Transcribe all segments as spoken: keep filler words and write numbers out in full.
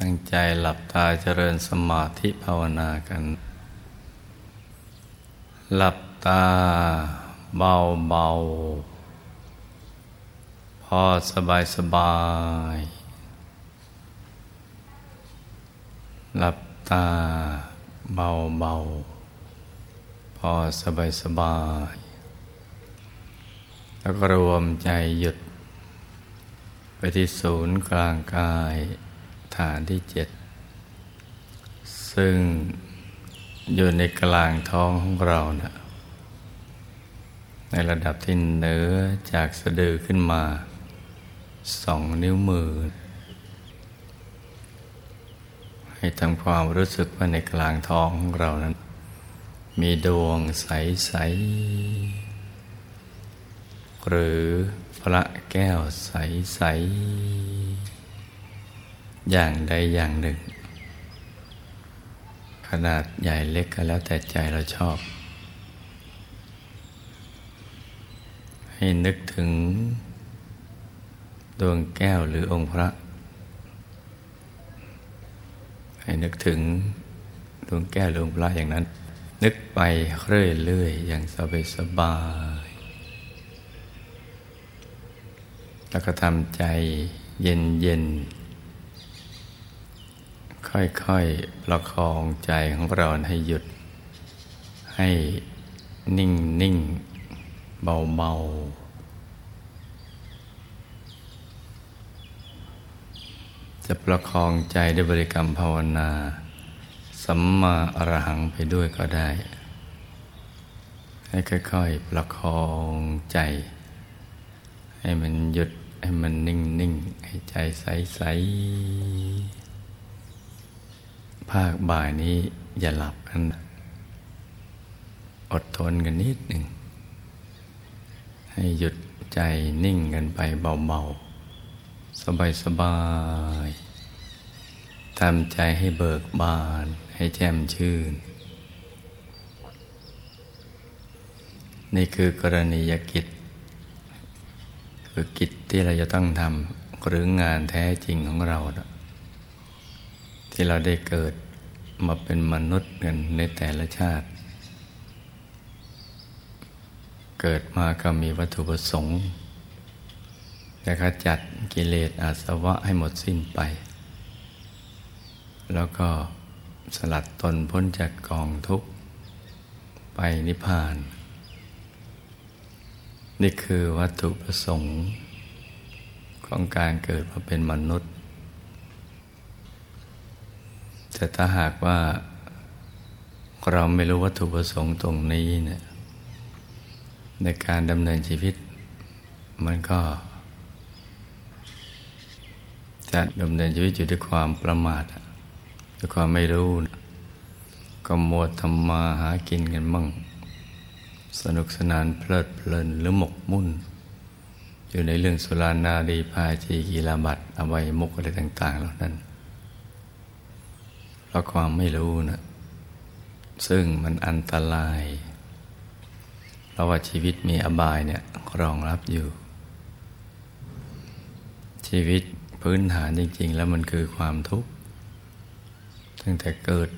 ตั้งใจหลับตาเจริญสมาธิภาวนากันหลับตาเบาๆพอสบายสบายหลับตาเบาๆพอสบายสบายแล้วก็รวมใจหยุดไปที่ศูนย์กลางกายฐานที่เจ็ดซึ่งอยู่ในกลางท้องของเรานะในระดับที่เหนือจากสะดือขึ้นมาสองนิ้วมือให้ทำความรู้สึกว่าในกลางท้องของเรานั้นมีดวงใสๆหรือพระแก้วใสๆอย่างใดอย่างหนึ่งขนาดใหญ่เล็กก็แล้วแต่ใจเราชอบให้นึกถึงดวงแก้วหรือองค์พระให้นึกถึงดวงแก้วหรือองค์พระอย่างนั้นนึกไปเรื่อยๆอย่างสบายสบายแล้วก็ทำใจเย็นๆค่อยๆประคองใจของเราให้หยุดให้นิ่งๆเบาๆจะประคองใจด้วยบริกรรมภาวนาสัมมาอรหังไปด้วยก็ได้ให้ค่อยๆประคองใจให้มันหยุดให้มันนิ่งๆให้ใจใสๆภาคบ่ายนี้อย่าหลับกันอดทนกันนิดหนึ่งให้หยุดใจนิ่งกันไปเบาๆสบายๆทำใจให้เบิกบานให้แจ่มชื่นนี่คือกรณียกิจคือกิจที่เราจะต้องทำหรืองานแท้จริงของเราที่เราได้เกิดมาเป็นมนุษย์กันในแต่ละชาติเกิดมาก็มีวัตถุประสงค์จะขจัดกิเลสอาสวะให้หมดสิ้นไปแล้วก็สลัดตนพ้นจากกองทุกข์ไปนิพพานนี่คือวัตถุประสงค์ของการเกิดมาเป็นมนุษย์แต่ถ้าหากว่าเราไม่รู้วัตถุประสงค์ตรงนี้เนี่ยในการดำเนินชีวิตมันก็จะดำเนินชีวิตอยู่ด้วยความประมาทด้วยความไม่รู้ก็มัวทำมาหากินกันมั่งสนุกสนานเพลิดเพลินหรือหมกมุ่นอยู่ในเรื่องสุรานารีพาชีกีฬาบัตรอบายมุขอะไรต่างๆเหล่านั้นเพราะความไม่รู้นะซึ่งมันอันตรายเพราะว่าชีวิตมีอบายเนี่ยรองรับอยู่ชีวิตพื้นฐานจริงๆแล้วมันคือความทุกข์ตั้งแต่เกิด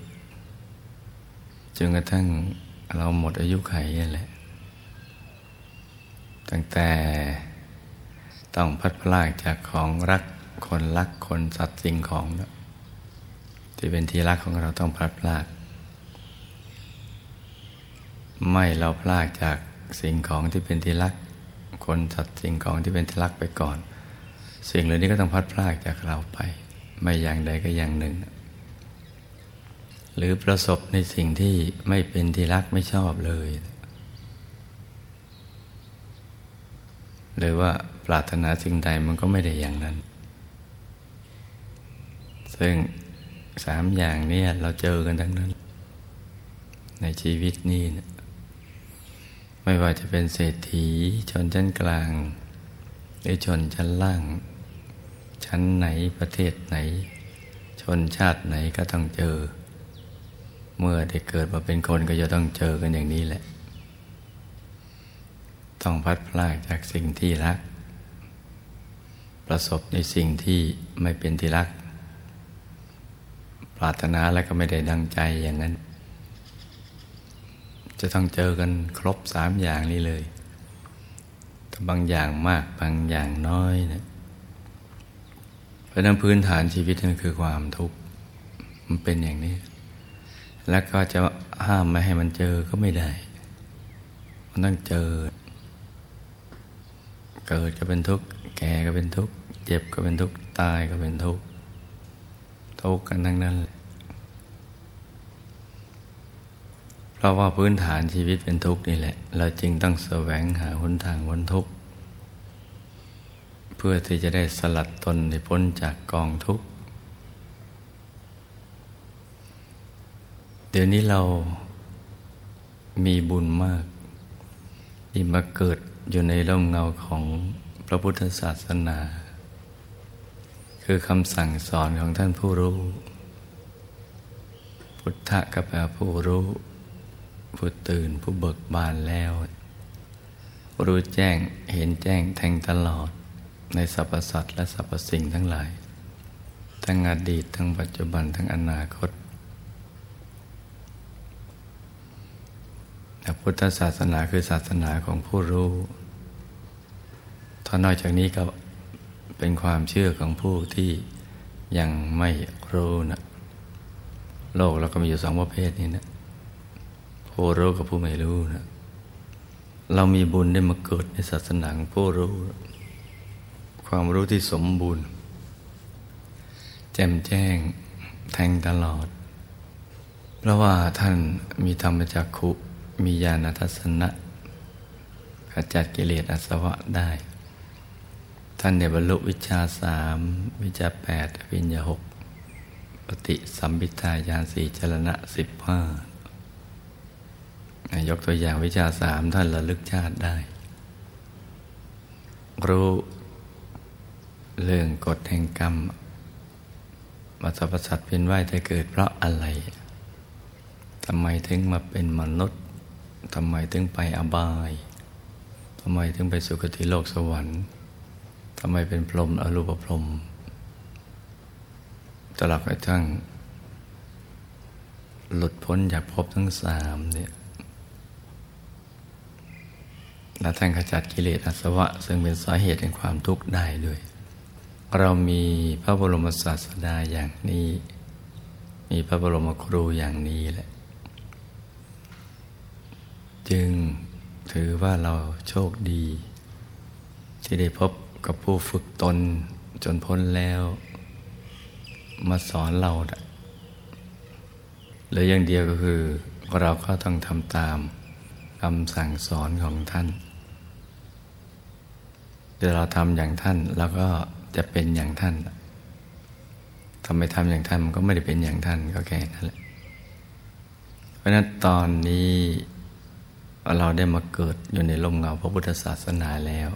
จนกระทั่งเราหมดอายุไขนี่แหละตั้งแต่ต้องพัดพลากจากของรักคนรักคนสัตว์สิ่งของนะที่เป็นที่รักของเราต้องพัดพลากไม่เราพลากจากสิ่งของที่เป็นที่รักคนสัตว์สิ่งของที่เป็นที่รักไปก่อนสิ่งเหล่านี้ก็ต้องพัดพรากจากเราไปไม่อย่างใดก็อย่างหนึ่งหรือประสบในสิ่งที่ไม่เป็นที่รักไม่ชอบเลยหรือว่าปรารถนาสิ่งใดมันก็ไม่ได้อย่างนั้นซึ่งสามอย่างนี้เราเจอกันทั้งนั้นในชีวิตนี้นะไม่ว่าจะเป็นเศรษฐีชนชั้นกลางหรือชนชั้นล่างชั้นไหนประเทศไหนชนชาติไหนก็ต้องเจอเมื่อได้เกิดมาเป็นคนก็จะต้องเจอกันอย่างนี้แหละต้องพัดพลากจากสิ่งที่รักประสบในสิ่งที่ไม่เป็นที่รัก ปรารถนาแล้วก็ไม่ได้ดังใจอย่างนั้นจะต้องเจอกันครบสามอย่างนี้เลยแต่บางอย่างมากบางอย่างน้อยนะเพราะนั้นพื้นฐานชีวิตนั่นคือความทุกข์มันเป็นอย่างนี้แล้วก็จะห้ามไม่ให้มันเจอก็ไม่ได้มันต้องเจอเกิดก็เป็นทุกข์แก่ก็เป็นทุกข์เจ็บก็เป็นทุกข์ตายก็เป็นทุกข์ทุกข์กันทั้งนั้นเพราะว่าพื้นฐานชีวิตเป็นทุกข์นี่แหละเราจึงต้องแสวงหาหนทางพ้นทุกข์เพื่อที่จะได้สลัดตนให้พ้นจากกองทุกข์เดี๋ยวนี้เรามีบุญมากที่มาเกิดอยู่ในร่มเงาของพระพุทธศาสนาคือคำสั่งสอนของท่านผู้รู้พุทธะก็แปลผู้รู้ผู้ตื่นผู้เบิกบานแล้วรู้แจ้งเห็นแจ้งแทงตลอดในสรรพสัตว์และสรรพสิ่งทั้งหลายทั้งอดีตทั้งปัจจุบันทั้งอนาคตแต่พุทธศาสนาคือศาสนาของผู้รู้ถ้านอกจากนี้ก็เป็นความเชื่อของผู้ที่ยังไม่รู้นะโลกเราก็มีอยู่สองประเภทนี้นะผู้รู้กับผู้ไม่รู้นะเรามีบุญได้มาเกิดในศาสนาของผู้รู้ความรู้ที่สมบูรณ์แจ่มแจ้งแทงตลอดเพราะว่าท่านมีธรรมจักขุมีญาณทัศนะขจัดกิเลสอาสวะได้ท่านได้บรรลุวิชาสามวิชาแปดวิญญาหกปฏิสัมภิทาญาณสี่จรณะสิบห้ายกตัวอย่างวิชาสามท่านระลึกชาติได้รู้เรื่องกฎแห่งกรรมมาสรรพสัตว์เวียนว่ายตายเกิดเพราะอะไรทำไมถึงมาเป็นมนุษย์ทำไมถึงไปอบายทำไมถึงไปสุคติโลกสวรรค์ทำไมเป็นพรหมอรูปพรหมตลอดกระทั่งหลุดพ้นจากภพทั้งสามเนี่ยและท่านขจัดกิเลสอาสวะซึ่งเป็นสาเหตุแห่งความทุกข์ได้ด้วยเรามีพระบรมศาสดาอย่างนี้มีพระบรมครูอย่างนี้แหละจึงถือว่าเราโชคดีที่ได้พบกับผู้ฝึกตนจนพ้นแล้วมาสอนเราหรืออย่างเดียวก็คือเราก็ต้องทำตามคำสั่งสอนของท่านเดี๋ยวเราทำอย่างท่านเราก็จะเป็นอย่างท่านทำไมทำอย่างท่านมันก็ไม่ได้เป็นอย่างท่านก็แค่นั้นแหละเพราะฉะนั้นตอนนี้เราได้มาเกิดอยู่ในร่มเงาพระพุทธศาสนาแล้ว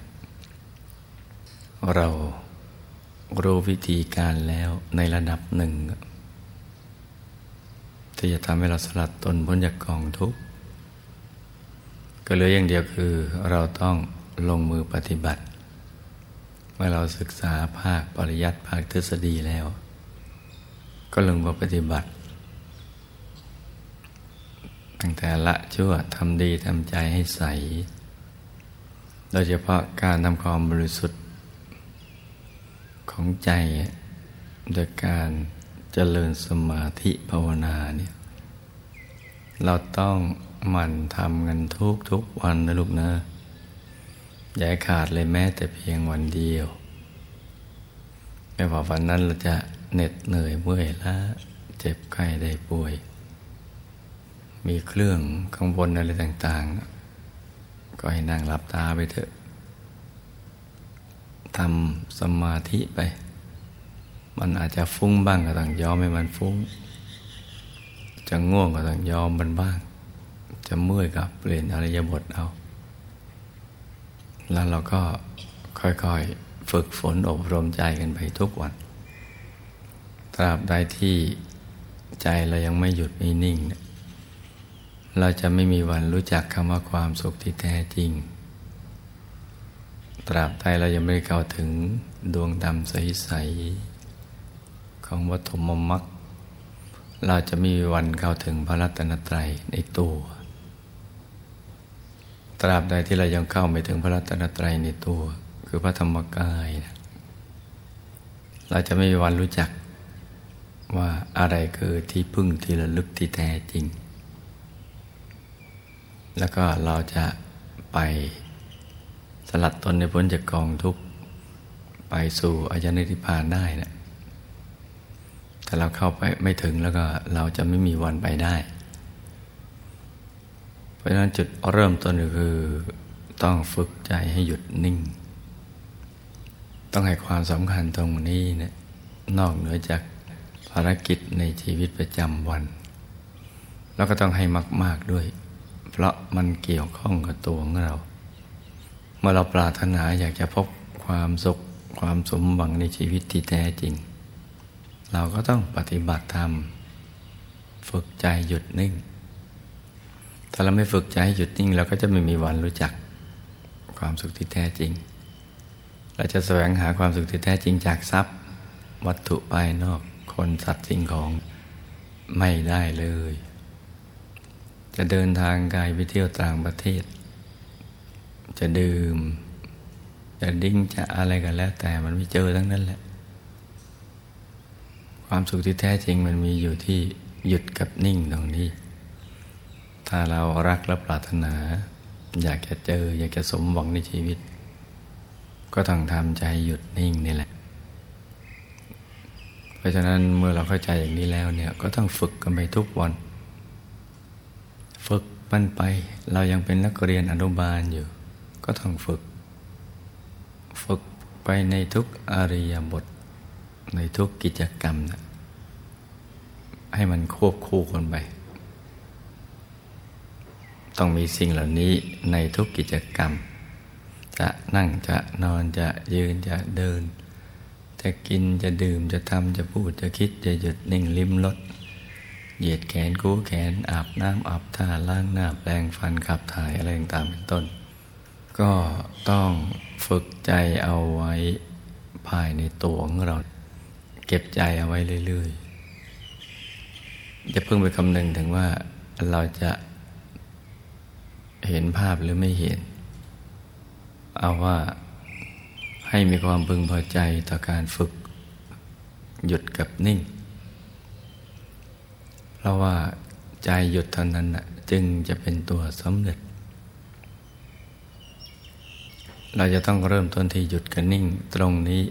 เรารู้วิธีการแล้วในระดับหนึ่งที่จะทำให้เราสลัดตนพ้นจากกองทุกข์ก็เหลืออย่างเดียวคือเราต้องลงมือปฏิบัติเมื่อเราศึกษาภาคปริยัติภาคทฤษฎีแล้วก็ลงมือปฏิบัติตั้งแต่ละชั่วทำดีทำใจให้ใสโดยเฉพาะการทำความบริสุทธิ์ของใจโดยการเจริญสมาธิภาวนาเนี่ยเราต้องหมั่นทำกันทุกทุกวันนะลูกนะอย่าขาดเลยแม้แต่เพียงวันเดียวไม่ว่าวันนั้นเราจะเหน็ดเหนื่อยเมื่อยล้าเจ็บไข้ได้ป่วยมีเครื่องกังวลอะไรต่างๆก็ให้นั่งหลับตาไปเถอะทำสมาธิไปมันอาจจะฟุ้งบ้างก็ต้องยอมให้มันฟุ้งจะง่วงก็ต้องยอมมันบ้างจะเมื่อยก็เปลี่ยนอริยบทเอาแล้วเราก็ค่อยๆฝึกฝนอบรมใจกันไปทุกวันตราบใดที่ใจเรายังไม่หยุดไม่นิ่งเราจะไม่มีวันรู้จักคำว่าความสุขที่แท้จริงตราบใดเรายังไม่ได้เข้าถึงดวงดำใสๆของปฐมมรรค เราจะมีวันเข้าถึงพระรัตนตรัยในตัวตราบใดที่เรายังเข้าไม่ถึงพระรัตนตรัยในตัวคือพระธรรมกายนะเราจะไม่มีวันรู้จักว่าอะไรคือที่พึ่งที่ระลึกที่แท้จริงแล้วก็เราจะไปสลัดตนในพ้นจากกองทุกข์ไปสู่อายนิพพานได้นะแต่เราเข้าไปไม่ถึงแล้วก็เราจะไม่มีวันไปได้เพราะฉะนั้นจุดเริ่มต้นก็คือต้องฝึกใจให้หยุดนิ่งต้องให้ความสำคัญตรงนี้นะนอกเหนือจากภารกิจในชีวิตประจำวันแล้วก็ต้องให้มากๆด้วยเพราะมันเกี่ยวข้องกับตัวของเราเมื่อเราปรารถนาอยากจะพบความสุขความสมหวังในชีวิตที่แท้จริงเราก็ต้องปฏิบัติธรรมฝึกใจหยุดนิ่งถ้าเราไม่ฝึกใจหยุดนิ่งเราก็จะไม่มีวันรู้จักความสุขที่แท้จริงเราจะแสวงหาความสุขที่แท้จริงจากทรัพย์วัตถุภายนอกคนสัตว์สิ่งของไม่ได้เลยจะเดินทางไกลไปเที่ยวต่างประเทศจะดื่มจะดิ้งจะอะไรกันแล้วแต่มันไม่เจอทั้งนั้นแหละความสุขที่แท้จริงมันมีอยู่ที่หยุดกับนิ่งตรงนี้ถ้าเรารักและปรารถนาอยากจะเจออยากจะสมหวังในชีวิตก็ต้องทำใจหยุดนิ่งนี่แหละเพราะฉะนั้นเมื่อเราเข้าใจอย่างนี้แล้วเนี่ยก็ต้องฝึกกันไปทุกวันฝึกมันไปเรายังเป็นนักเรียนอนุบาลอยู่ก็ต้องฝึกฝึกไปในทุกอิริยาบถในทุกกิจกรรมนะให้มันควบคู่กันไปต้องมีสิ่งเหล่านี้ในทุกกิจกรรมจะนั่งจะนอนจะยืนจะเดินจะกินจะดื่มจะทำจะพูดจะคิดจะหยุดนิ่งลิ้มรสเหยียดแขนกู้แขนอาบน้ำอาบท่าล้างหน้าแปรงฟันขับถ่ายอะไรต่างๆเป็นต้นก็ต้องฝึกใจเอาไว้ภายในตัวของเราเก็บใจเอาไว้เรื่อยๆจะเพิ่งไปคำนึงถึงว่าเราจะเห็นภาพหรือไม่เห็นเอาว่าให้มีความพึงพอใจต่อการฝึกหยุดกับนิ่งเพราะว่าใจหยุดเท่านั้นนะจึงจะเป็นตัวสำเร็จเราจะต้องเริ่มต้นที่หยุดกับนิ่งตรงนี้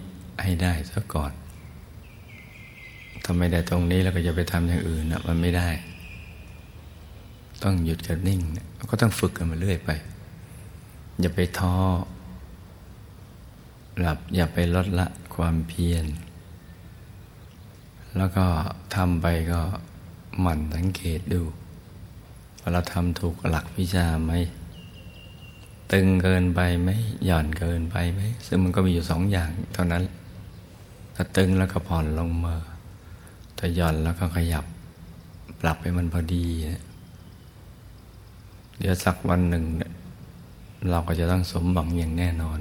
ให้ได้ซะก่อนถ้าไม่ได้ตรงนี้แล้วก็จะไปทำอย่างอื่นนะมันไม่ได้ต้องหยุดกับนิ่งก็ต้องฝึกกันมาเรื่อยไปอย่าไปท้อหลับอย่าไปลดละความเพียรแล้วก็ทำไปก็หมั่นสังเกตดูว่าเราทำถูกหลักวิชาไหมตึงเกินไปไหมหย่อนเกินไปไหมซึ่งมันก็มีอยู่สองอย่างเท่านั้นถ้าตึงแล้วก็ผ่อนลงมาถ้าหย่อนแล้วก็ขยับปรับให้มันพอดีนะเดี๋ยวสักวันหนึ่งเนี่ยเราก็จะต้องสมหวังอย่างแน่นอน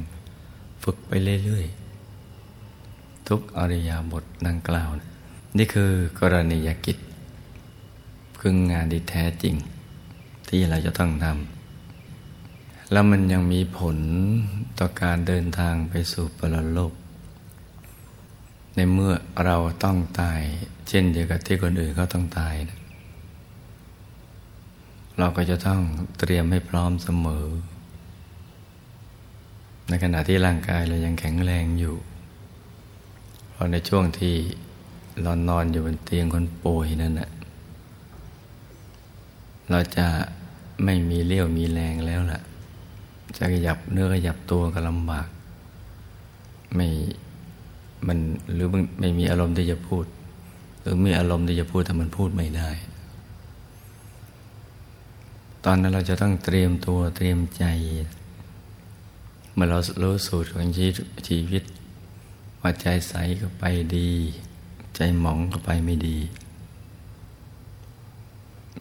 ฝึกไปเรื่อยๆทุกอริยบทดังกล่าวนี่คือกรณียกิจคืองานที่แท้จริงที่เราจะต้องทำแล้วมันยังมีผลต่อการเดินทางไปสู่ปรโลกในเมื่อเราต้องตายเช่นเดียวกับที่คนอื่นเขาต้องตายนะเราก็จะต้องเตรียมให้พร้อมเสมอในขณะที่ร่างกายเรายังแข็งแรงอยู่เพราะในช่วงที่เรานอนอยู่บนเตียงคนป่วยนั่นน่ะเราจะไม่มีเลี้ยวมีแรงแล้วล่ะจะขยับเนื้อขยับตัวก็ลำบากไม่มันหรือไม่มีอารมณ์ที่จะพูดหรือมีอารมณ์ที่จะพูดแต่มันพูดไม่ได้ตอนนั้นเราจะต้องเตรียมตัวเตรียมใจเมื่อเรารู้สูตรของชีวิตว่าใจใสก็ไปดีใจหมองก็ไปไม่ดี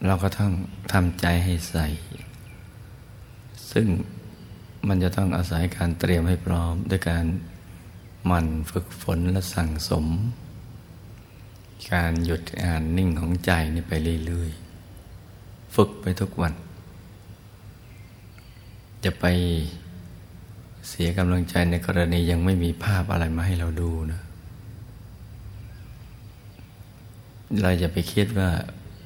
เราก็ต้องทำใจให้ใสซึ่งมันจะต้องอาศัยการเตรียมให้พร้อมด้วยการหมั่นฝึกฝนและสั่งสม การหยุดอ่านนิ่งของใจนี่ไปเรื่อยๆฝึกไปทุกวันจะไปเสียกำลังใจในกรณียังไม่มีภาพอะไรมาให้เราดูนะเราจะไปคิดว่า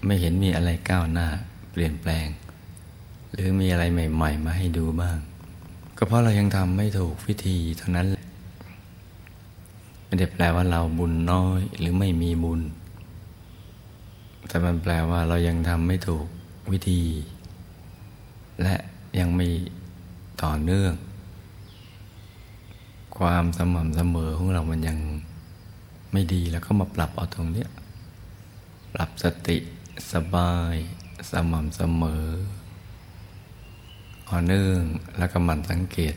ไม่เห็นมีอะไรก้าวหน้าเปลี่ยนแปลงหรือมีอะไรใหม่ๆมาให้ดูบ้างก็เพราะเรายังทำไม่ถูกวิธีเท่านั้นไม่ได้แปลว่าเราบุญน้อยหรือไม่มีบุญแต่มันแปลว่าเรายังทำไม่ถูกวิธีและยังไม่ต่อเนื่องความสม่ำเสมอของเรามันยังไม่ดีแล้วก็มาปรับเอาตรงเนี้ยปรับสติสบายสม่ำเสมออ่อนเนื่องแล้วก็หมั่นสังเกต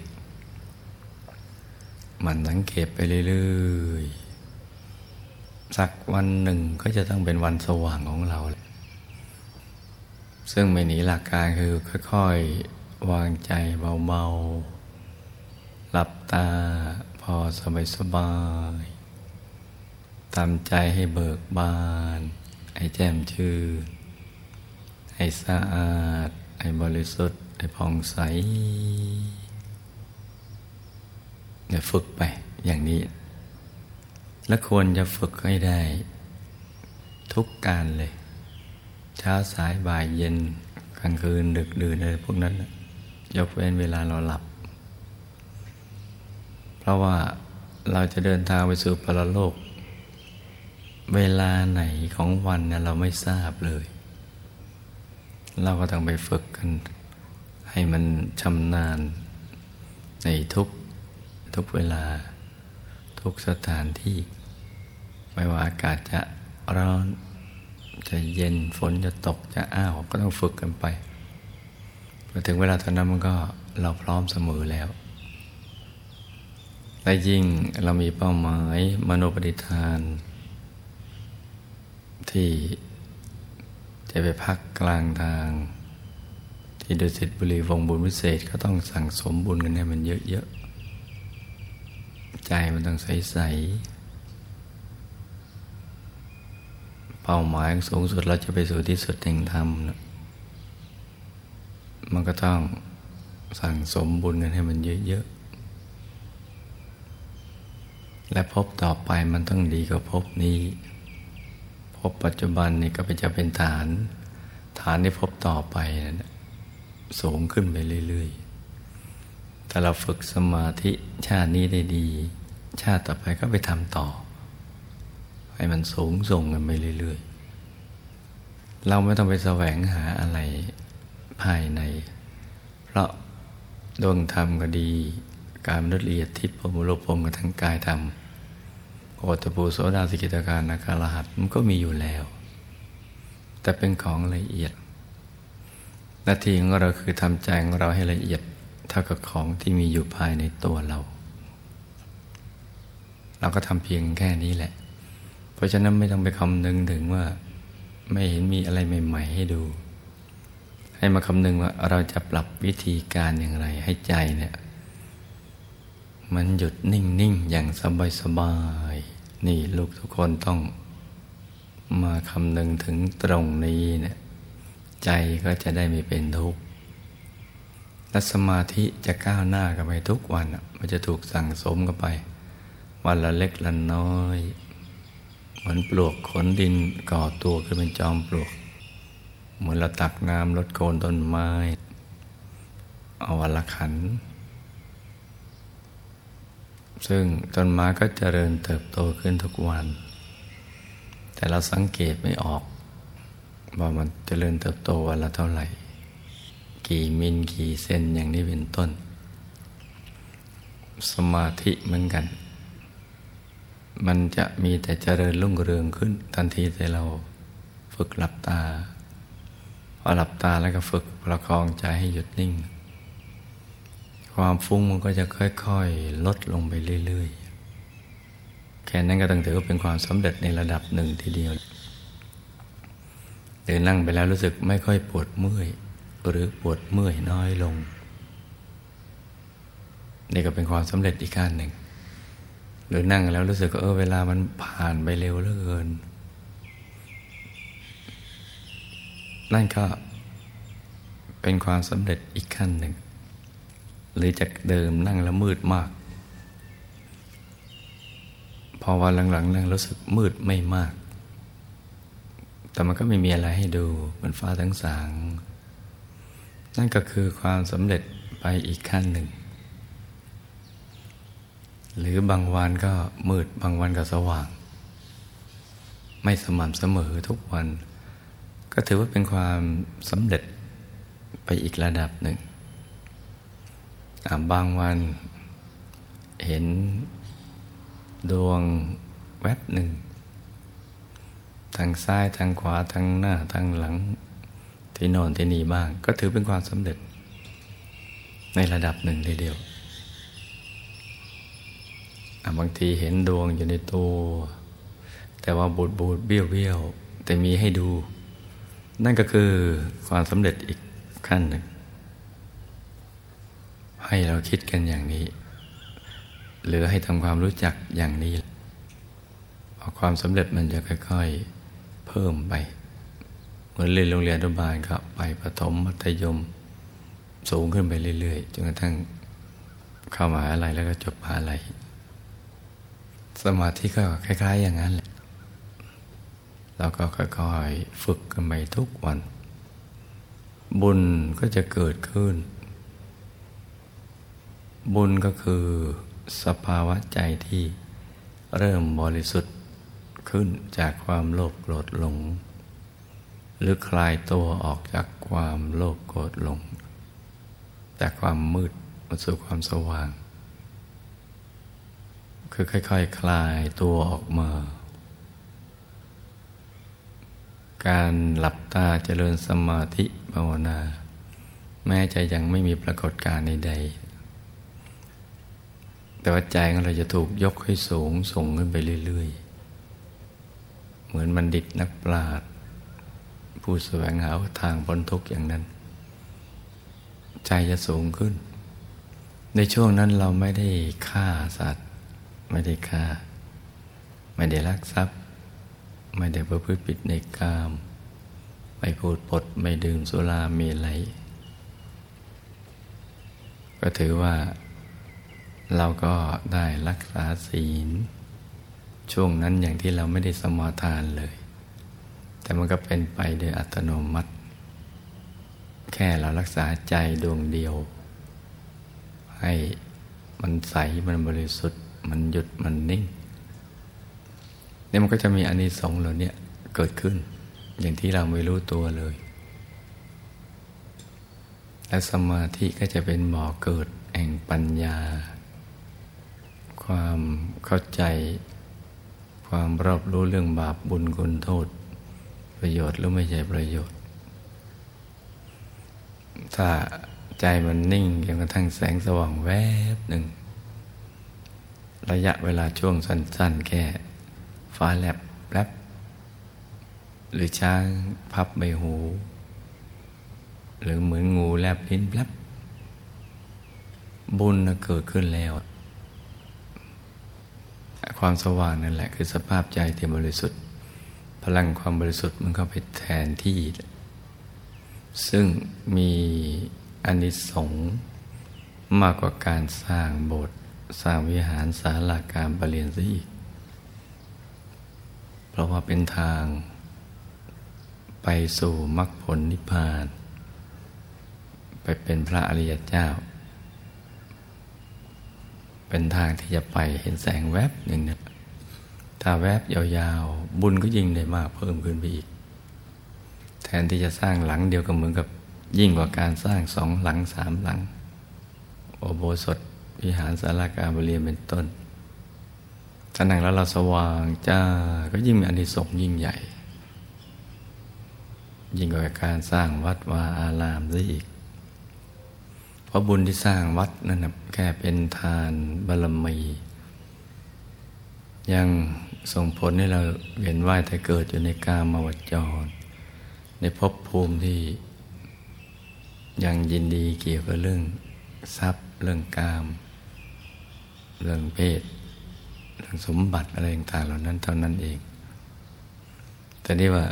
หมั่นสังเกตไปเรื่อยๆสักวันหนึ่งก็จะต้องเป็นวันสว่างของเราซึ่งไม่หนีหลักการคือค่อยๆวางใจเบาๆหลับตาพอสบายๆทำใจให้เบิกบานให้แจ่มชื่นให้สะอาดให้บริสุทธิ์ให้ผ่องใสจะฝึกไปอย่างนี้และควรจะฝึกให้ได้ทุกการเลยเช้าสายบ่ายเย็นกลางคืนดึกดื่นอะไรพวกนั้นยกเว้นเวลาเราหลับเพราะว่าเราจะเดินทางไปสู่ปรโลกเวลาไหนของวันเนี่ยเราไม่ทราบเลยเราก็ต้องไปฝึกกันให้มันชำนาญในทุกทุกเวลาทุกสถานที่ไม่ว่าอากาศจะร้อนจะเย็นฝนจะตกจะอ้าวก็ต้องฝึกกันไปพอถึงเวลาตอนนั้นมันก็เราพร้อมเสมอแล้วและยิ่งเรามีเป้าหมายมโนปฏิฐานที่จะไปพักกลางทางที่ดุสิตบุรีวงบุญวิเศษก็ต้องสั่งสมบุญกันให้มันเยอะๆใจมันต้องใสๆเป้าหมายสูงสุดเราจะไปสู่ที่สุดแห่งธรรมนะมันก็ต้องสั่งสมบุญกันให้มันเยอะๆและพบต่อไปมันต้องดีกว่าพบนี้พบปัจจุบันนี่ก็ไปจะเป็นฐานฐานที่พบต่อไปนะสูงขึ้นไปเรื่อยๆถ้าเราฝึกสมาธิชาตินี้ได้ดีชาติต่อไปก็ไปทำต่อให้มันสูงส่งกันไปเรื่อยๆเราไม่ต้องไปแสวงหาอะไรภายในเพราะดวงธรรมก็ดีการละเอียดทิพย์พรหมโลกพรหมกับทั้งกายธรรมโอตปูโสดาสกิทาคานาคารหัสมันก็มีอยู่แล้วแต่เป็นของละเอียดหน้าที่ของเราคือทำใจของเราให้ละเอียดเท่ากับของที่มีอยู่ภายในตัวเราเราก็ทำเพียงแค่นี้แหละเพราะฉะนั้นไม่ต้องไปคำนึงถึงว่าไม่เห็นมีอะไรใหม่ๆให้ดูให้มาคำนึงว่าเราจะปรับวิธีการอย่างไรให้ใจเนี่ยมันหยุดนิ่งๆอย่างสบายๆนี่ลูกทุกคนต้องมาคำนึงถึงตรงนี้เนี่ยใจก็จะได้ไม่เป็นทุกข์และสมาธิจะก้าวหน้ากันไปทุกวันมันจะถูกสั่งสมกันไปวันละเล็กละน้อยเหมือนปลวกขนดินก่อตัวขึ้นเป็นจอมปลวกเหมือนเราตักน้ำลดโคนต้นไม้เอาวันละขันซึ่งต้นไม้ก็เจริญเติบโตขึ้นทุกวันแต่เราสังเกตไม่ออกว่ามันเจริญเติบโตวันละเท่าไหร่กี่มิลกี่เซนอย่างนี้เป็นต้นสมาธิเหมือนกันมันจะมีแต่เจริญรุ่งเรืองขึ้นทันทีแต่เราฝึกหลับตาพอหลับตาแล้วก็ฝึกประคองใจให้หยุดนิ่งความฟุ้งมันก็จะค่อยๆลดลงไปเรื่อยๆแค่นั้นก็ต้องถือว่าเป็นความสำเร็จในระดับหนึ่งทีเดียวหรือนั่งไปแล้วรู้สึกไม่ค่อยปวดเมื่อยหรือปวดเมื่อยน้อยลงนี่ก็เป็นความสำเร็จอีกขั้นหนึ่งหรือนั่งแล้วรู้สึกเออเวลามันผ่านไปเร็วเหลือเกิน นั่นก็เป็นความสำเร็จอีกขั้นหนึ่งหรือจากเดิมนั่งแล้วมืดมากพอวันหลังๆนั่งรู้สึกมืดไม่มากแต่มันก็ไม่มีอะไรให้ดูเหมือนฟ้าทั้งสางนั่นก็คือความสำเร็จไปอีกขั้นหนึ่งหรือบางวันก็มืดบางวันก็สว่างไม่สม่ำเสมอทุกวันก็ถือว่าเป็นความสำเร็จไปอีกระดับหนึ่งบางวันเห็นดวงแวบหนึ่งทางซ้ายทางขวาทางหน้าทางหลังที่โน่นที่นี่บ้างก็ถือเป็นความสำเร็จในระดับหนึ่งทีเดียวบางทีเห็นดวงอยู่ในตัวแต่ว่าบูดบูดเบี้ยวเบี้ยวแต่มีให้ดูนั่นก็คือความสำเร็จอีกขั้นหนึ่งให้เราคิดกันอย่างนี้หรือให้ทำความรู้จักอย่างนี้พอความสำเร็จมันจะค่อยๆเพิ่มไปเหมือนเรียนโรงเรียนอนุบาลครับไปประถมมัธยมสูงขึ้นไปเรื่อยๆจนกระทั่งเข้ามหาวิทยาลัยแล้วก็จบมหาวิทยาลัยสมาธิก็คล้ายๆอย่างนั้นแหละเราก็ค่อยๆฝึกกันไปทุกวันบุญก็จะเกิดขึ้นบุญก็คือสภาวะใจที่เริ่มบริสุทธิ์ขึ้นจากความโลภโกรธหลงหรือคลายตัวออกจากความโลภโกรธหลงจากความมืดมาสู่ความสว่างคือค่อยๆ ค, คลายตัวออกมาการหลับตาเจริญสมาธิภาวนาแม้จะยังไม่มีปรากฏการณ์ใดๆแต่ว่าใจของเราจะถูกยกให้สูงส่งขึ้นไปเรื่อยๆเหมือนบัณฑิตนักปราชญ์ผู้แสวงหาทางพ้นทุกข์อย่างนั้นใจจะสูงขึ้นในช่วงนั้นเราไม่ได้ฆ่าสัตว์ไม่ได้ฆ่าไม่ได้ลักทรัพย์ไม่ได้ประพฤติผิดในกามไม่พูดปดไม่ดื่มสุราเมลัยก็ถือว่าเราก็ได้รักษาศีลช่วงนั้นอย่างที่เราไม่ได้สมาทานเลยแต่มันก็เป็นไปโดยอัตโนมัติแค่เรารักษาใจดวงเดียวให้มันใสมันบริสุทธิ์มันหยุดมันนิ่งเนี่ยมันก็จะมีอานิสงส์เหล่านี้เกิดขึ้นอย่างที่เราไม่รู้ตัวเลยและสมาธิก็จะเป็นบ่อเกิดแห่งปัญญาความเข้าใจความรอบรู้เรื่องบาปบุญคุณโทษประโยชน์หรือไม่ใช่ประโยชน์ถ้าใจมันนิ่งจนกระทั่งแสงสว่างแวบหนึ่งระยะเวลาช่วงสั้นๆแค่ฟ้าแลบแลบหรือช้างพับใบหูหรือเหมือนงูแลบลิ้นแลบบุญเกิดขึ้นแล้วความสว่างนั่นแหละคือสภาพใจที่บริสุทธิ์พลังความบริสุทธิ์มันเข้าไปแทนที่ซึ่งมีอานิสงส์มากกว่าการสร้างโบสถ์สร้างวิหารศาลาการประเรียนซะอีกเพราะว่าเป็นทางไปสู่มรรคผลนิพพานไปเป็นพระอริยเจ้าเป็นทางที่จะไปเห็นแสงแวบหนึ่งเนี่ยถ้าแวบยาวๆบุญก็ยิ่งได้มากเพิ่มขึ้นไปอีกแทนที่จะสร้างหลังเดียวก็เหมือนกับยิ่งกว่าการสร้างสองหลังสามหลังโอโบสถวิหารศาลาการประเรียนเป็นต้นถ้านั่งแล้วเราสว่างจ้าก็ยิ่งมีอานิสงส์ยิ่งใหญ่ยิ่งกว่าการสร้างวัดวาอารามซะอีกเพราะบุญที่สร้างวัดนั่นนะแค่เป็นทานบารมียังส่งผลให้เราเวียนว่ายแต่เกิดอยู่ในกามวจรในภพภูมิที่ยังยินดีเกี่ยวกับเรื่องทรัพย์เรื่องกามเรื่องเพศเรื่องสมบัติอะไรต่างๆเหล่านั้นเท่านั้นเองแต่นี่ว่า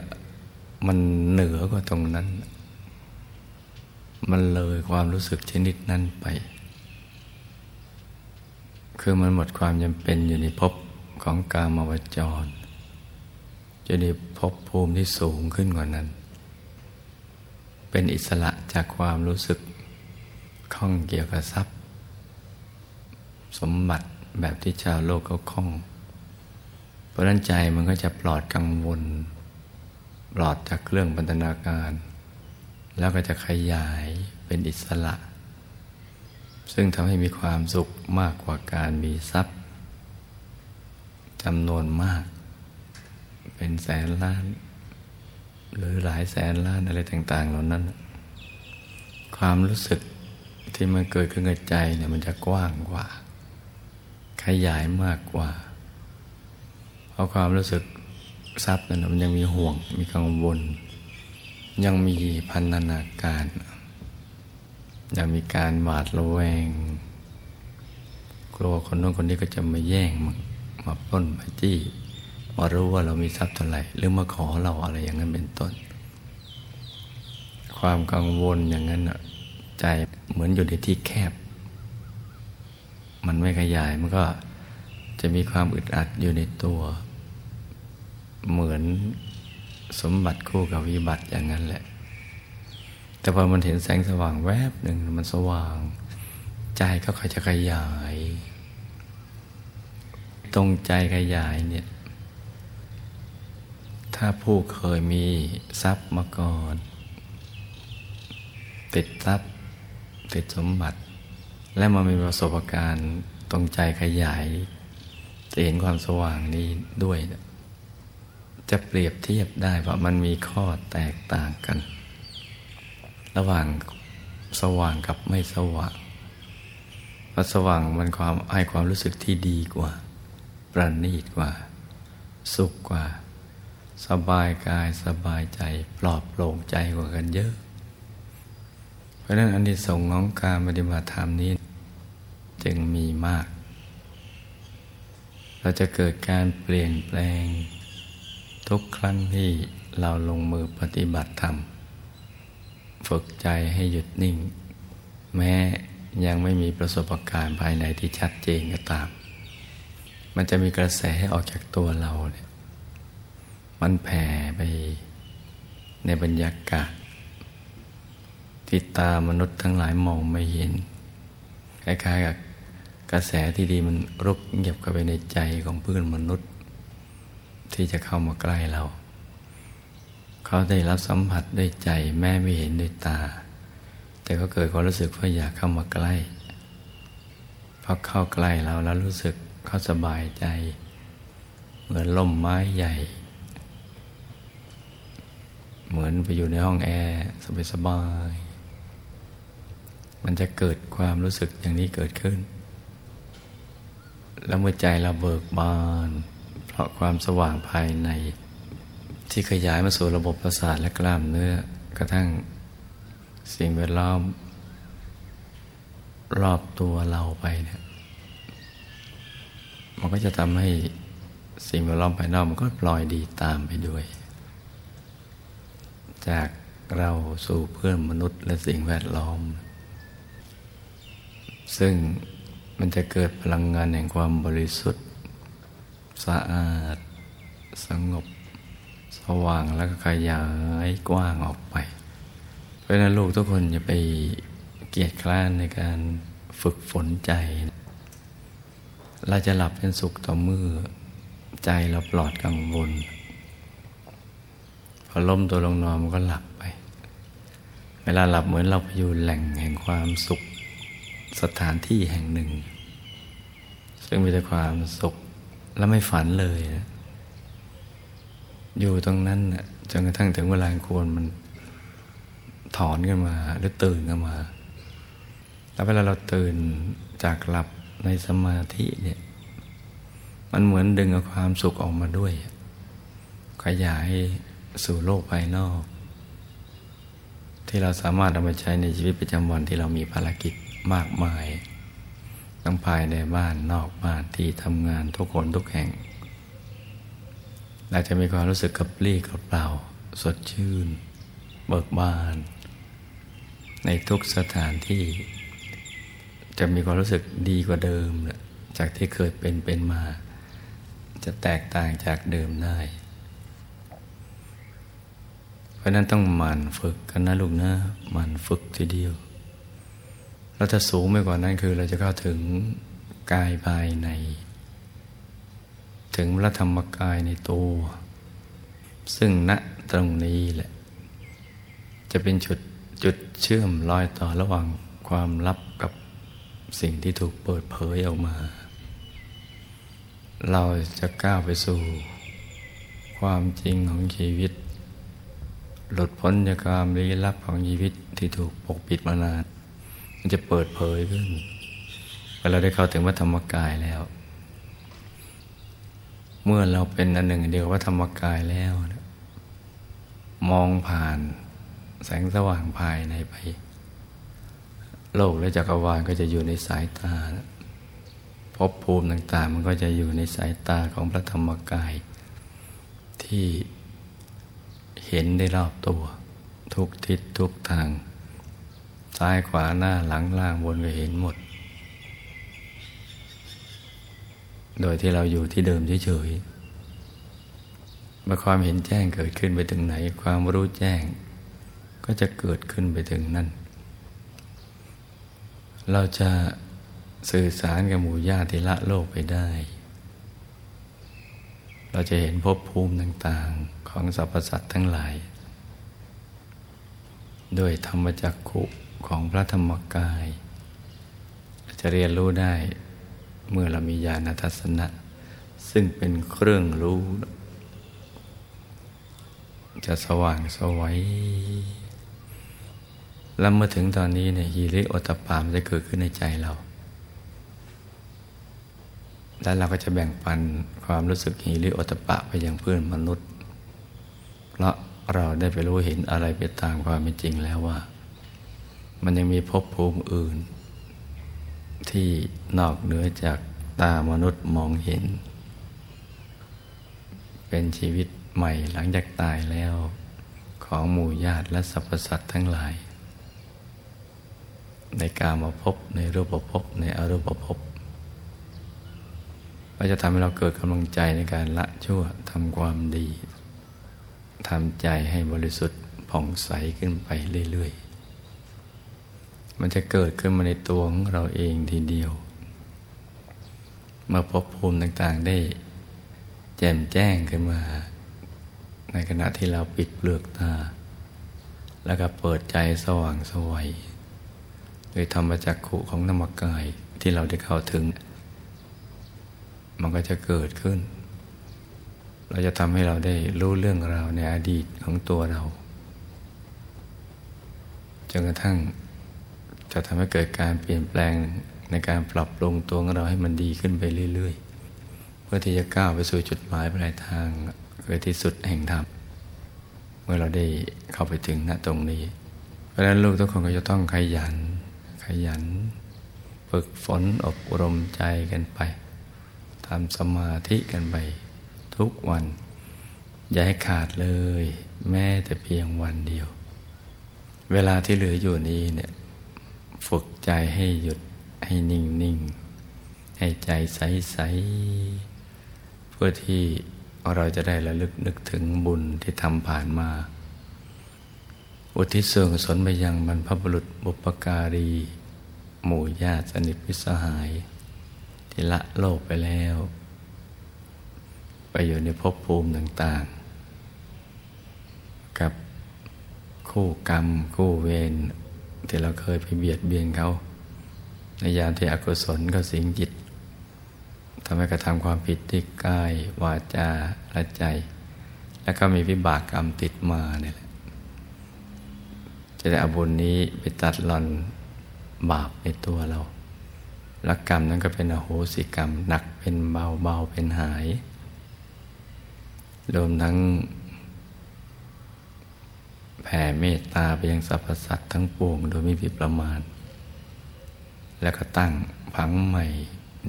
มันเหนือกว่าตรงนั้นมันเลยความรู้สึกชนิดนั้นไปคือมันหมดความจำเป็นอยู่ในภพของกามาวจรจะได้ภพภูมิที่สูงขึ้นกว่านั้นเป็นอิสระจากความรู้สึกข้องเกี่ยวกับทรัพย์สมบัติแบบที่ชาวโลกเขาข้องเพราะนั้นใจมันก็จะปลอดกังวลปลอดจากเครื่องพันธนาการแล้วก็จะขยายเป็นอิสระซึ่งทำให้มีความสุขมากกว่าการมีทรัพย์จำนวนมากเป็นแสนล้านหรือหลายแสนล้านอะไรต่างๆเหล่านั้นความรู้สึกที่มันเกิดขึ้นกับใจเนี่ยมันจะกว้างกว่าขยายมากกว่าเพราะความรู้สึกทรัพย์นั้นมันยังมีห่วงมีกังวลยังมีพันธนาการยังมีการหวาดระแวงกลัวคนโน้นคนนี้ก็จะมาแย่งมามาปล้นมาจี้มารู้ว่าเรามีทรัพย์เท่าไหร่หรือมาขอเราอะไรอย่างนั้นเป็นต้นความกังวลอย่างนั้นน่ะใจเหมือนอยู่ในที่แคบมันไม่ขยายมันก็จะมีความอึดอัดอยู่ในตัวเหมือนสมบัติคู่กับวิบัติอย่างนั้นแหละแต่พอมันเห็นแสงสว่างแวบหนึ่งมันสว่างใจก็ค่อยจะขยายตรงใจขยายเนี่ยถ้าผู้เคยมีทรัพย์มาก่อนติดทรัพย์ติดสมบัติและมามีประสบการณ์ตรงใจขยายจะเห็นความสว่างนี้ด้วยจะเปรียบเทียบได้ว่ามันมีข้อแตกต่างกันระหว่างสว่างกับไม่สว่างเพราะสว่างมันความให้ความรู้สึกที่ดีกว่าประณีตกว่าสุขกว่าสบายกายสบายใจปลอดโปร่งใจกว่ากันเยอะเพราะฉะนั้นอานิสงส์ของการปฏิบัติธรรมนี้จึงมีมากเราจะเกิดการเปลี่ยนแปลงทุกครั้งที่เราลงมือปฏิบัติธรรมฝึกใจให้หยุดนิ่งแม้ยังไม่มีประสบการณ์ภายในที่ชัดเจนก็ตามมันจะมีกระแสให้ออกจากตัวเราเนี่ยมันแผ่ไปในบรรยากาศที่ตามนุษย์ทั้งหลายมองไม่เห็นคล้ายๆกับกระแสที่ดีมันรุกเงียบเข้าไปในใจของเพื่อนมนุษย์ที่จะเข้ามาใกล้เราเขาได้รับสัมผัสด้วยใจแม้ไม่เห็นด้วยตาแต่ก็เกิดความรู้สึกว่าอยากเข้ามาใกล้พอเข้าใกล้เราแล้วรู้สึกเขาสบายใจเหมือนร่มไม้ใหญ่เหมือนไปอยู่ในห้องแอร์สบายๆมันจะเกิดความรู้สึกอย่างนี้เกิดขึ้นแล้วเมื่อใจเราเบิกบานเพราะความสว่างภายในที่ขยายมาสู่ระบบประสาทและกล้ามเนื้อกระทั่งสิ่งแวดล้อมรอบตัวเราไปเนี่ยมันก็จะทำให้สิ่งแวดล้อมภายนอกมันก็ปล่อยดีตามไปด้วยจากเราสู่เพื่อนมนุษย์และสิ่งแวดล้อมซึ่งมันจะเกิดพลังงานแห่งความบริสุทธิ์สะอาดสงบสว่างแล้วก็ขยายกว้างออกไปเพราะฉะนั้นลูกทุกคนอย่าไปเกียจคร้านในการฝึกฝนใจเราจะหลับเป็นสุขต่อเมื่อใจเราปลอดกังวลพอล้มตัวลงนอนมันก็หลับไปเวลาหลับเหมือนเราไปอยู่แหล่งแห่งความสุขสถานที่แห่งหนึ่งซึ่งมีแต่ความสุขและไม่ฝันเลยนะอยู่ตรงนั้นนะจนกระทั่งถึงเวลาควรมันถอนขึ้นมาหรือตื่นขึ้นมาแล้วเวลาเราตื่นจากหลับในสมาธิเนี่ยมันเหมือนดึงเอาความสุขออกมาด้วยขยายสู่โลกภายนอกที่เราสามารถนำมาใช้ในชีวิตประจำวันที่เรามีภารกิจมากมายทั้งภายในบ้านนอกบ้านที่ทำงานทุกคนทุกแห่งเราจะมีความรู้สึกกระปรี้กระเปร่า สดชื่นเบิกบานในทุกสถานที่จะมีความรู้สึกดีกว่าเดิมจากที่เคยเป็นเป็นมาจะแตกต่างจากเดิมได้เพราะนั้นต้องหมั่นฝึกกันนะลูกนะหมั่นฝึกทีเดียวแล้วถ้าสูงไปกว่านั้นคือเราจะเข้าถึงกายภายในถึงพระธรรมกายในตัวซึ่งณตรงนี้แหละจะเป็นจุดจุดเชื่อมรอยต่อระหว่างความลับกับสิ่งที่ถูกเปิดเผยออกมาเราจะก้าวไปสู่ความจริงของชีวิตหลุดพ้นจากความลี้ลับของชีวิตที่ถูกปกปิดมานานมันจะเปิดเผยขึ้นเมื่อเราได้เข้าถึงพระธรรมกายแล้วเมื่อเราเป็นอันหนึ่งเดียวพระธรรมกายแล้วมองผ่านแสงสว่างภายในไปโลกและจักรวาลก็จะอยู่ในสายตาภพภูมิต่างๆมันก็จะอยู่ในสายตาของพระธรรมกายที่เห็นได้รอบตัวทุกทิศทุกทางซ้ายขวาหน้าหลังล่างบนก็เห็นหมดโดยที่เราอยู่ที่เดิมเฉยๆเมื่อความเห็นแจ้งเกิดขึ้นไปถึงไหนความรู้แจ้งก็จะเกิดขึ้นไปถึงนั่นเราจะสื่อสารกับหมู่ญาติละโลกไปได้เราจะเห็นภพภูมิต่างๆของสรรพสัตว์ทั้งหลายด้วยธรรมจักขุของพระธรรมกายจะเรียนรู้ได้เมื่อเรามีญาณทัศนะซึ่งเป็นเครื่องรู้จะสว่างสวัยแล้วเมื่อถึงตอนนี้เนี่ยหิริโอตตัปปะมันจะเกิดขึ้นในใจเราแล้วเราก็จะแบ่งปันความรู้สึกหิริโอตตัปปะไปยังเพื่อนมนุษย์เพราะเราได้ไปรู้เห็นอะไรไปตามความเป็นจริงแล้วว่ามันยังมีภพภูมิอื่นที่นอกเหนือจากตามนุษย์มองเห็นเป็นชีวิตใหม่หลังจากตายแล้วของหมู่ญาติและสรรพสัตว์ทั้งหลายในกามภพในรูปภพในอรูปภพก็จะทำให้เราเกิดกำลังใจในการละชั่วทำความดีทำใจให้บริสุทธิ์ผ่องใสขึ้นไปเรื่อยๆมันจะเกิดขึ้นมาในตัวของเราเองทีเดียวเมื่อภพภูมิต่างๆได้แจ่มแจ้งขึ้นมาในขณะที่เราปิดเปลือกตาแล้วก็เปิดใจสว่างสวัยโดยธรรมจักขุของธรรมกายที่เราได้เข้าถึงมันก็จะเกิดขึ้นเราจะทำให้เราได้รู้เรื่องราวในอดีตของตัวเราจนกระทั่งจะทำให้เกิดการเปลี่ยนแปลงในการปรับปรุงตัวของเราให้มันดีขึ้นไปเรื่อยๆเพื่อที่จะก้าวไปสู่จุดหมายปลายทางคือที่สุดแห่งธรรมเมื่อเราได้เข้าไปถึงณตรงนี้เพราะฉะนั้นลูกทุกคนก็จะต้องขยันขยันฝึกฝนอบรมใจกันไปทำสมาธิกันไปทุกวันอย่าให้ขาดเลยแม้แต่เพียงวันเดียวเวลาที่เหลืออยู่นี้เนี่ยฝึกใจให้หยุดให้นิ่งๆให้ใจใสๆเพื่อที่เราจะได้ระลึกนึกถึงบุญที่ทำผ่านมาอุทิศส่วนกุศลไปยังบรรพบุรุษบุพการีหมู่ญาติสนิทมิตรสหายที่ละโลกไปแล้วไปอยู่ในภพภูมิต่างๆกับคู่กรรมคู่เวรที่เราเคยไปเบียดเบียนเขาในยามที่อกุศลเขาสิงจิตทำให้กระทำความผิดที่กายวาจาและใจแล้วก็มีวิบากกรรมติดมาเนี่ยแหละจะได้เอาบุญนี้ไปตัดรอนบาปในตัวเราและกรรมนั้นก็เป็นอโหสิกรรมหนักเป็นเบาเบาเป็นหายรวมทั้งแผ่เมตตาไปยังสรรพสัตว์ทั้งปวงโดยไม่ผิดประมาณแล้วก็ตั้งผังใหม่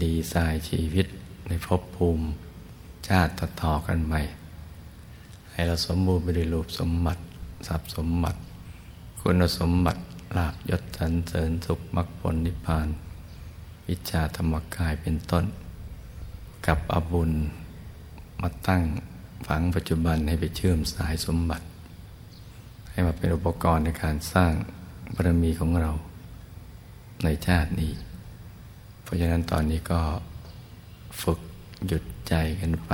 ดีไซน์ชีวิตในภพภูมิชาติต่อๆกันไปให้ ให้เราสมบูรณ์ไปด้วยรูปสมบัติทรัพย์สมบัติคุณสมบัติลาภยศสรรเสริญสุขมรรคผลนิพพานวิชาธรรมกายเป็นต้นกับอบุญมาตั้งฝังปัจจุบันให้ไปเชื่อมสายสมบัติให้มาเป็นอุปกรณ์ในการสร้างบารมีของเราในชาตินี้เพราะฉะนั้นตอนนี้ก็ฝึกหยุดใจกันไป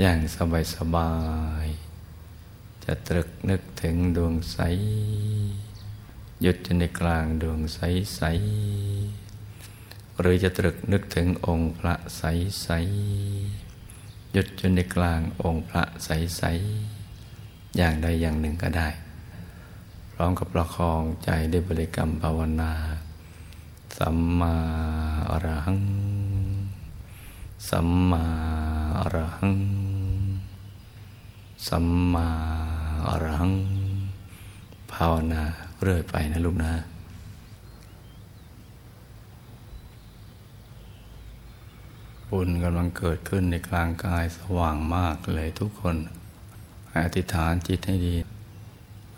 อย่างสบายสบายจะตรึกนึกถึงดวงใสหยุดอยู่ในกลางดวงใสใสหรือจะตรึกนึกถึงองค์พระใสใสหยุดอยู่ในกลางองค์พระใสใสอย่างใดอย่างหนึ่งก็ได้พร้อมกับประคองใจด้วยบริกรรมภาวนาสัมมาอรหังสัมมาอรหังสัมมาอรหังภาวนาเรื่อยไปนะลูกนะบุญกำลังเกิดขึ้นในกลางกายสว่างมากเลยทุกคนอธิษฐานจิตให้ดี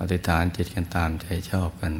อธิษฐานจิตกันตามใจชอบกัน